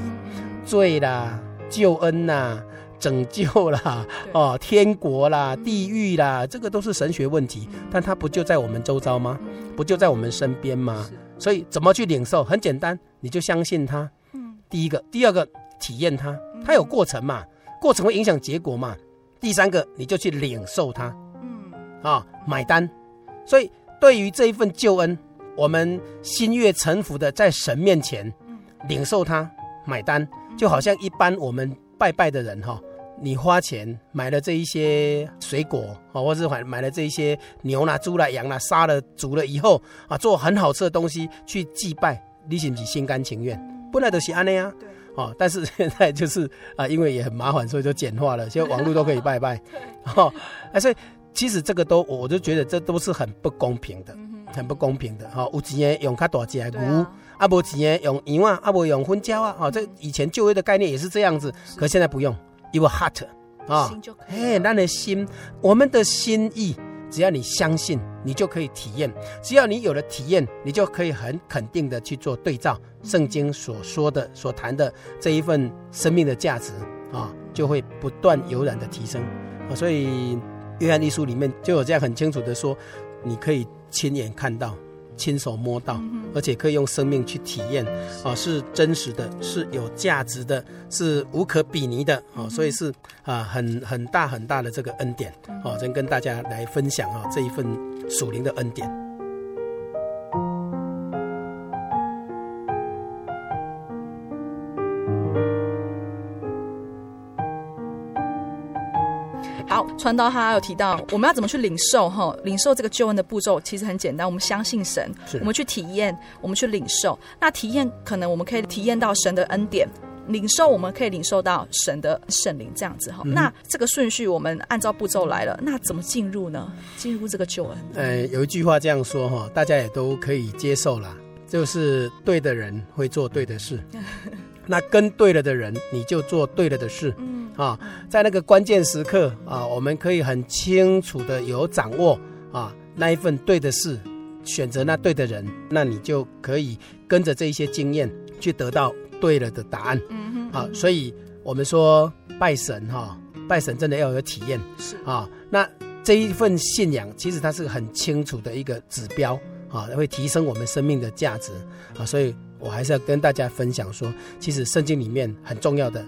罪啦、救恩啦、拯救啦、哦、天国啦、地狱啦，这个都是神学问题，但它不就在我们周遭吗？不就在我们身边吗？所以怎么去领受？很简单，你就相信它，第一个。第二个，体验它，它有过程嘛，过程会影响结果嘛。第三个，你就去领受它，嗯，啊，买单。所以对于这一份救恩，我们心悦诚服的在神面前领受它，买单。就好像一般我们拜拜的人哈、哦，你花钱买了这一些水果啊、哦，或是买了这一些牛啦、猪啦、羊啦，杀了煮了以后啊，做很好吃的东西去祭拜，你是不是心甘情愿？本来就是这样啊。哦、但是现在就是、呃、因为也很麻烦，所以就简化了，现在网络都可以拜拜、哦啊、所以其实这个都我就觉得这都是很不公平的、嗯、很不公平的、哦、有钱的用比较大只的牛、啊、没钱的用羊啊，没用粉鸟啊、哦、这以前旧约的概念也是这样子，可现在不用 Your heart、哦、心就可以了，我们的心，我们的心意，只要你相信你就可以体验，只要你有了体验，你就可以很肯定的去做对照，圣经所说的所谈的这一份生命的价值啊，就会不断有然的提升、啊、所以约翰一书里面就有这样很清楚的说，你可以亲眼看到，亲手摸到，而且可以用生命去体验、啊、是真实的，是有价值的，是无可比拟的、啊、所以是、啊、很, 很大很大的这个恩典、啊、真跟大家来分享、啊、这一份属灵的恩典。好，传道他有提到我们要怎么去领受哈，领受这个救恩的步骤其实很简单，我们相信神，我们去体验，我们去领受。那体验可能我们可以体验到神的恩典，领受我们可以领受到神的圣灵，这样子哈、嗯。那这个顺序我们按照步骤来了，那怎么进入呢？进入这个救恩，呃，有一句话这样说哈，大家也都可以接受啦，就是对的人会做对的事。那跟对了的人，你就做对了的事、嗯啊、在那个关键时刻、啊、我们可以很清楚的有掌握、啊、那一份对的事，选择那对的人，那你就可以跟着这一些经验去得到对了的答案、嗯啊、所以我们说拜神、啊、拜神真的要有体验、啊、那这一份信仰其实它是很清楚的一个指标、啊、会提升我们生命的价值、啊、所以我还是要跟大家分享说，其实圣经里面很重要的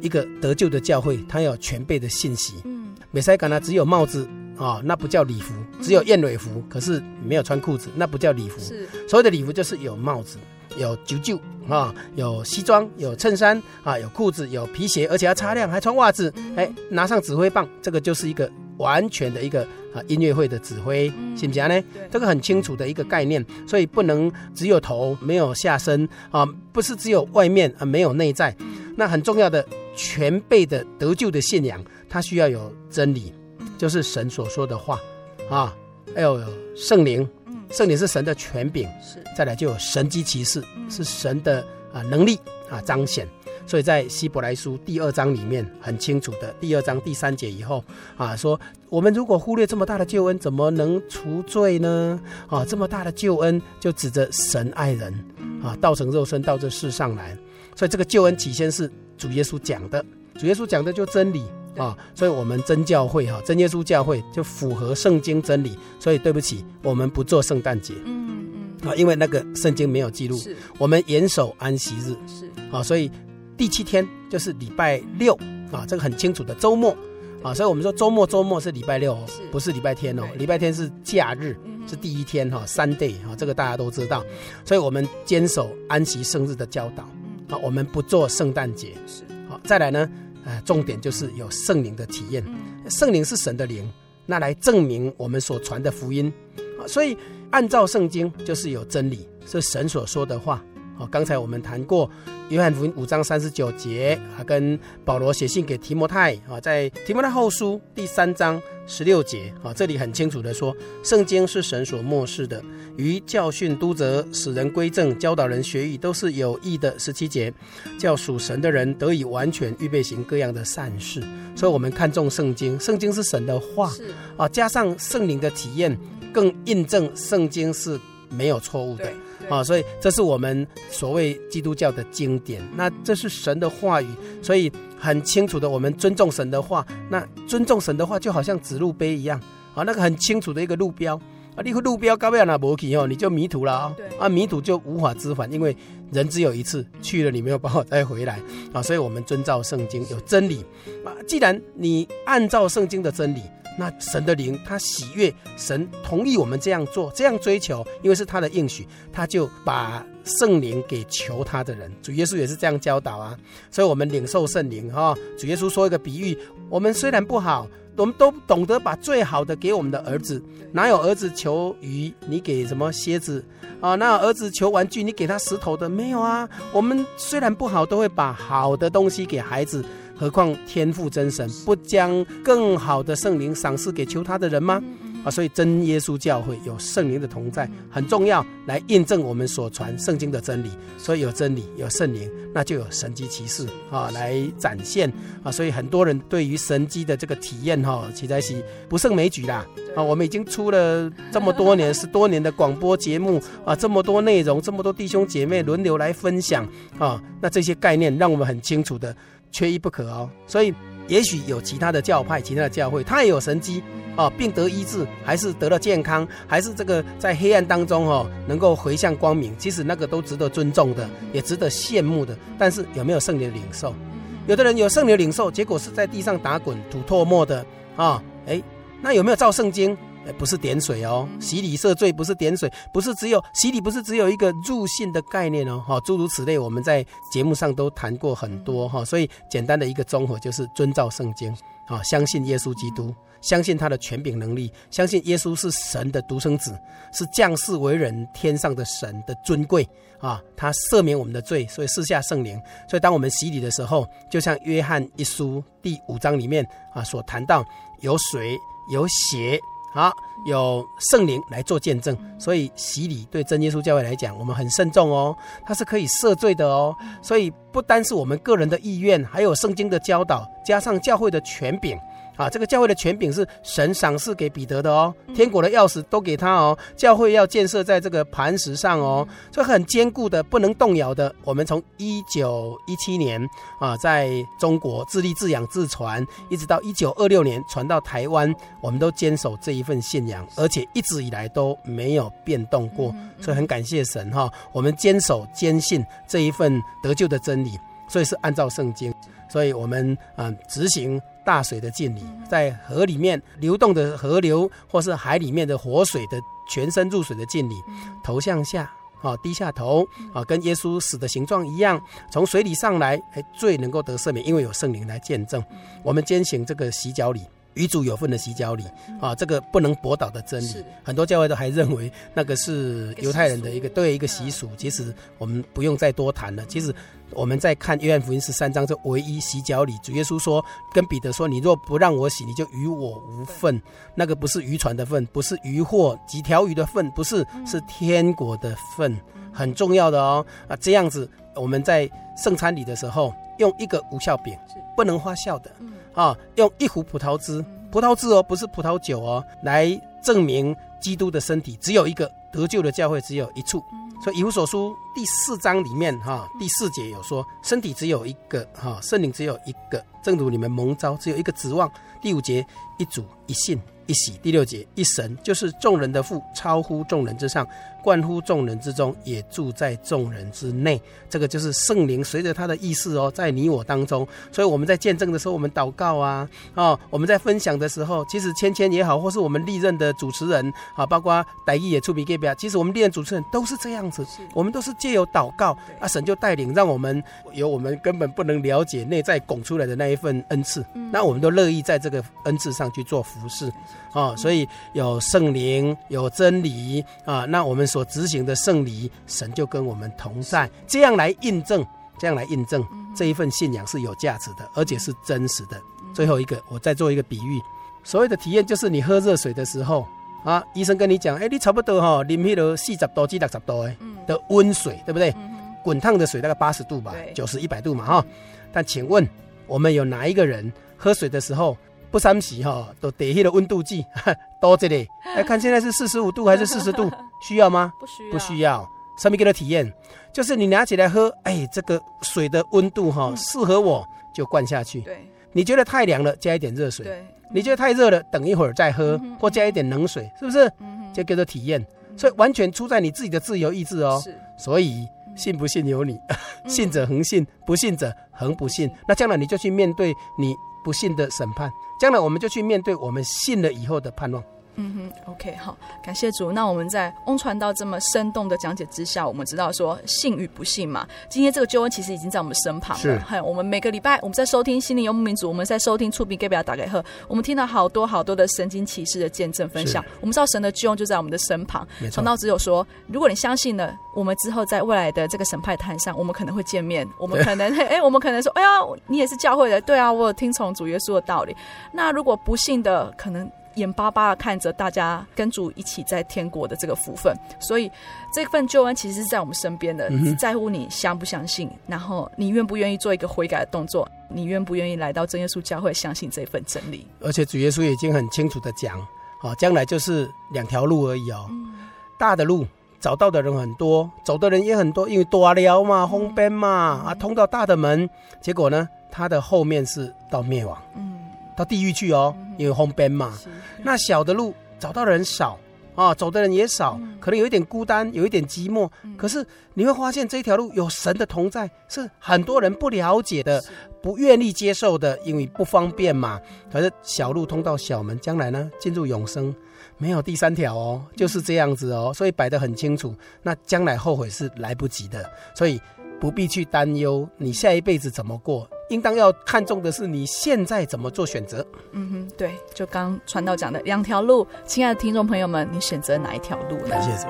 一个得救的教会，它有全备的信息。嗯，美塞港呢只有帽子啊、哦，那不叫礼服；只有燕尾服，可是没有穿裤子，那不叫礼服。是，所谓的礼服就是有帽子、有啾啾啊、有西装、有衬衫啊、有裤子、有皮鞋，而且要擦亮，还穿袜子。哎，拿上指挥棒，这个就是一个完全的一个啊音乐会的指挥，是不是呢？这个很清楚的一个概念，所以不能只有头没有下身啊，不是只有外面啊没有内在。那很重要的全备的得救的信仰，它需要有真理，就是神所说的话啊，还有圣灵，圣灵是神的权柄，再来就有神迹奇事，是神的啊能力啊彰显。所以在希伯来书第二章里面很清楚的，第二章第三节以后啊，说我们如果忽略这么大的救恩，怎么能除罪呢？啊，这么大的救恩就指着神爱人啊，道成肉身到这世上来。所以这个救恩起先是主耶稣讲的，主耶稣讲的就真理啊，所以我们真教会哈、啊，真耶稣教会就符合圣经真理。所以对不起，我们不做圣诞节。嗯。啊，因为那个圣经没有记录，是我们严守安息日，是啊，所以第七天就是礼拜六啊，这个很清楚的周末啊，所以我们说周末周末是礼拜六哦，是不是礼拜天哦，礼拜天是假日，是第一天哈、哦、Sunday 啊、哦，这个大家都知道，所以我们坚守安息生日的教导啊，我们不做圣诞节，是好、啊，再来呢，呃，重点就是有圣灵的体验，圣灵是神的灵，那来证明我们所传的福音啊，所以按照圣经就是有真理，是神所说的话。哦，刚才我们谈过约翰福音五章三十九节啊，跟保罗写信给提摩太啊，在提摩太后书第三章十六节啊，这里很清楚的说，圣经是神所默示的，于教训、督责、使人归正、教导人学义，都是有益的。十七节，叫属神的人得以完全预备行各样的善事。所以我们看重圣经，圣经是神的话啊，加上圣灵的体验，更印证圣经是没有错误的。啊，所以这是我们所谓基督教的经典，那这是神的话语，所以很清楚的，我们尊重神的话，那尊重神的话就好像指路碑一样啊，那个很清楚的一个路标啊，你路标到尾如果没去哦，你就迷途了啊、哦，啊迷途就无法知返，因为人只有一次，去了你没有办法再回来啊，所以我们遵照圣经有真理啊，既然你按照圣经的真理，那神的灵他喜悦，神同意我们这样做，这样追求，因为是他的应许，他就把圣灵给求他的人，主耶稣也是这样教导啊，所以我们领受圣灵、哦、主耶稣说一个比喻，我们虽然不好，我们都懂得把最好的给我们的儿子，哪有儿子求鱼你给什么蝎子啊？哪有儿子求玩具你给他石头的？没有啊，我们虽然不好，都会把好的东西给孩子，何况天父真神不将更好的圣灵赏赐给求他的人吗？啊，所以真耶稣教会有圣灵的同在很重要，来印证我们所传圣经的真理，所以有真理有圣灵，那就有神迹奇事啊来展现啊，所以很多人对于神迹的这个体验哈，实在是不胜枚举啦啊，我们已经出了这么多年十多年的广播节目啊，这么多内容，这么多弟兄姐妹轮流来分享啊，那这些概念让我们很清楚的缺一不可哦，所以也许有其他的教派其他的教会他也有神迹啊，病得医治，还是得了健康，还是这个在黑暗当中、哦、能够回向光明，其实那个都值得尊重的，也值得羡慕的，但是有没有圣灵领受？有的人有圣灵领受，结果是在地上打滚吐唾沫的啊，哎，那有没有照圣经？不是点水哦，洗礼赦罪不是点水，不是只有洗礼，不是只有一个入信的概念哦，哈，诸如此类，我们在节目上都谈过很多哈，所以简单的一个综合就是遵照圣经，啊，相信耶稣基督，相信他的权柄能力，相信耶稣是神的独生子，是降世为人天上的神的尊贵啊，他赦免我们的罪，所以赐下圣灵，所以当我们洗礼的时候，就像约翰一书第五章里面啊所谈到，有水有血。好，有圣灵来做见证，所以洗礼对真耶稣教会来讲，我们很慎重哦，它是可以赦罪的哦，所以不单是我们个人的意愿，还有圣经的教导，加上教会的权柄啊，这个教会的权柄是神赏赐给彼得的哦，天国的钥匙都给他哦，教会要建设在这个磐石上哦，所以很坚固的，不能动摇的。我们从一九一七年啊，在中国自立自养自传，一直到一九二六年传到台湾，我们都坚守这一份信仰，而且一直以来都没有变动过，所以很感谢神哈、哦，我们坚守坚信这一份得救的真理，所以是按照圣经，所以我们啊、呃、执行。大水的敬礼，在河里面流动的河流，或是海里面的活水的全身入水的敬礼，头向下啊，低下头啊，跟耶稣死的形状一样，从水里上来，哎，罪能够得赦免，因为有圣灵来见证。我们践行这个洗脚礼，与主有份的洗脚礼啊，这个不能驳倒的真理，很多教会都还认为那个是犹太人的一个对一个习俗，其实我们不用再多谈了。其实我们在看约翰福音十三章这唯一洗脚礼，主耶稣说跟彼得说，你若不让我洗，你就与我无份，那个不是渔船的份，不是渔获几条鱼的份，不是，是天国的份，很重要的哦啊，这样子我们在圣餐礼的时候，用一个无酵饼，不能发酵的啊，用一壶葡萄汁，葡萄汁哦，不是葡萄酒哦，来证明基督的身体只有一个，得救的教会只有一处。所以以弗所书第四章里面哈，第四节有说，身体只有一个哈，圣灵只有一个，正如你们蒙召只有一个指望。第五节，一主一信一洗。第六节，一神，就是众人的父，超乎众人之上，贯乎众人之中，也住在众人之内。这个就是圣灵随着他的意思哦，在你我当中。所以我们在见证的时候，我们祷告啊，哦，我们在分享的时候，其实芊芊也好，或是我们历任的主持人啊，包括台语也出名给表，其实我们历任主持人都是这样子，我们都是藉由祷告啊，神就带领，让我们有我们根本不能了解内在拱出来的那一份恩赐，嗯，那我们都乐意在这个恩赐上去做服事哦。所以有圣灵，有真理啊，那我们所执行的圣礼，神就跟我们同在，这样来印证，这样来印证这一份信仰是有价值的，而且是真实的。最后一个，我再做一个比喻，所谓的体验就是你喝热水的时候啊，医生跟你讲，哎，你差不多哈，啉迄个四十度至六十度的的温水，对不对？滚烫的水大概八十度吧，九十一百度嘛哈。但请问，我们有哪一个人喝水的时候？不三时哈，都得迄个温度计，多这里来看现在是四十五度还是四十度，需要吗？不需要，不需要。上面给他体验，就是你拿起来喝，哎，这个水的温度哈，嗯，适合我就灌下去。对，你觉得太凉了，加一点热水。对，嗯，你觉得太热了，等一会儿再喝，嗯，或加一点冷水，是不是？嗯，就叫做体验，嗯。所以完全出在你自己的自由意志哦。是，所以。信不信由你，信者恒信，不信者恒不信。那将来你就去面对你不信的审判，将来我们就去面对我们信了以后的盼望。嗯哼 ，OK， 好，感谢主。那我们在翁传道这么生动的讲解之下，我们知道说信与不信嘛。今天这个救恩其实已经在我们身旁了。是，我们每个礼拜我们在收听心灵游牧民族，我们在收听触屏给表打开后，我们听到好多好多的神经奇事的见证分享。我们知道神的救恩就在我们的身旁。传道只有说，如果你相信了，我们之后在未来的这个审判坛上，我们可能会见面。我们可能，哎，我们可能说，哎呀，你也是教会的，对啊，我有听从主耶稣的道理。那如果不信的，可能。眼巴巴的看着大家跟主一起在天国的这个福分，所以这份救恩其实是在我们身边的，嗯，在乎你相不相信，然后你愿不愿意做一个悔改的动作，你愿不愿意来到真耶稣教会相信这份真理。而且主耶稣已经很清楚的讲，哦，将来就是两条路而已哦，嗯，大的路找到的人很多，走的人也很多，因为大了嘛，方便嘛，嗯，啊，通到大的门，结果呢他的后面是到灭亡，嗯，到地狱去哦，因为红边嘛。那小的路找到的人少啊，走的人也少，嗯，可能有一点孤单，有一点寂寞，嗯，可是你会发现这条路有神的同在，是很多人不了解的，不愿意接受的，因为不方便嘛。可是小路通到小门，将来呢进入永生，没有第三条哦，就是这样子哦，所以摆得很清楚。那将来后悔是来不及的，所以不必去担忧你下一辈子怎么过，应当要看重的是你现在怎么做选择。嗯哼，对，就刚传道讲的两条路，亲爱的听众朋友们，你选择哪一条路呢？谢谢。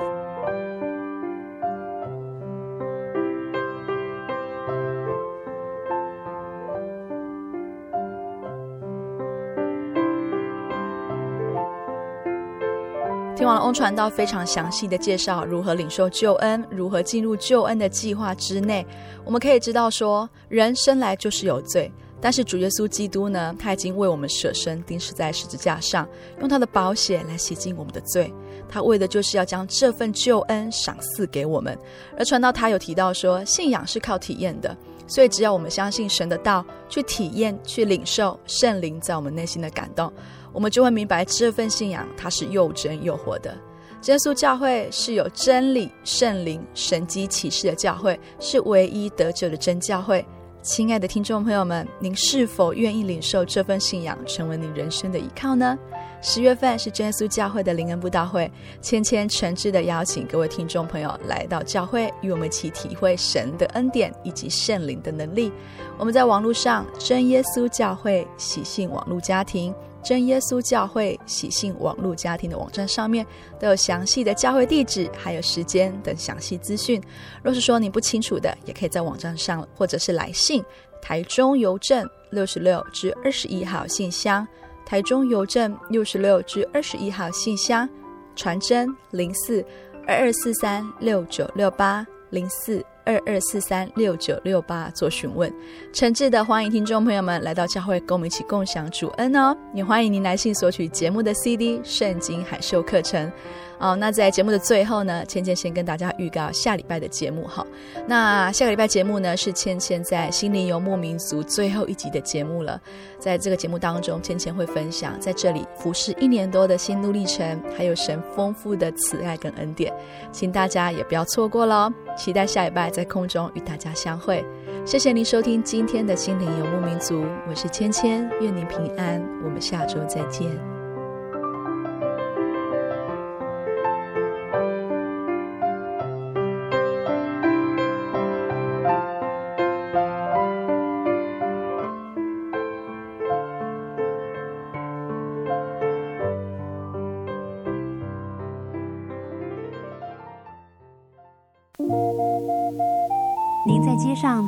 听完了翁传道非常详细的介绍如何领受救恩，如何进入救恩的计划之内，我们可以知道说人生来就是有罪，但是主耶稣基督呢，他已经为我们舍身钉死在十字架上，用他的宝血来洗净我们的罪，他为的就是要将这份救恩赏赐给我们。而传道他有提到说信仰是靠体验的，所以只要我们相信神的道，去体验，去领受圣灵在我们内心的感动，我们就会明白这份信仰它是又真又活的。耶稣教会是有真理、圣灵、神迹启示的教会，是唯一得救的真教会。亲爱的听众朋友们，您是否愿意领受这份信仰，成为您人生的依靠呢？十月份是真耶稣教会的灵恩布道会，芊芊诚挚的邀请各位听众朋友来到教会，与我们一起体会神的恩典以及圣灵的能力。我们在网络上真耶稣教会喜信网络家庭，真耶稣教会喜信网络家庭的网站上面都有详细的教会地址还有时间等详细资讯。若是说你不清楚的，也可以在网站上或者是来信，台中邮政六十六至二十一号信箱，台中邮政六十六至二十一号信箱，传真零四二二四三六九六八，零四二二四三六九六八做询问。诚挚的欢迎听众朋友们来到教会，跟我们一起共享主恩哦。也欢迎您来信索取节目的 C D、圣经函授课程。哦，那在节目的最后呢，芊芊先跟大家预告下礼拜的节目哈。那下个礼拜节目呢，是芊芊在心灵游牧民族最后一集的节目了。在这个节目当中，芊芊会分享在这里服侍一年多的心路历程，还有神丰富的慈爱跟恩典，请大家也不要错过咯。期待下礼拜在空中与大家相会。谢谢您收听今天的心灵游牧民族，我是芊芊，愿您平安，我们下周再见。上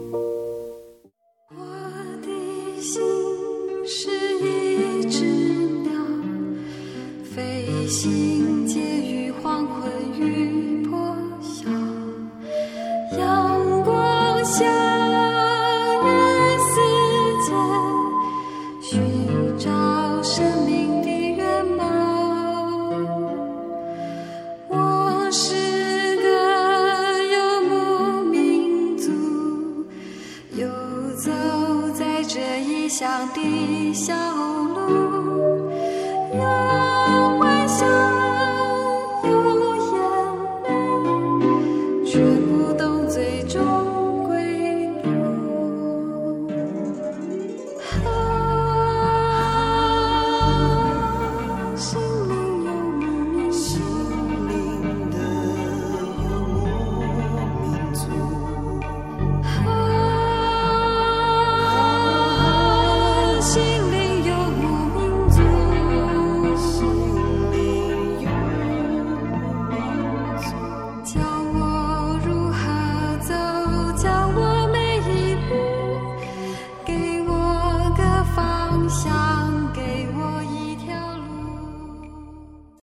行结于黄昏雨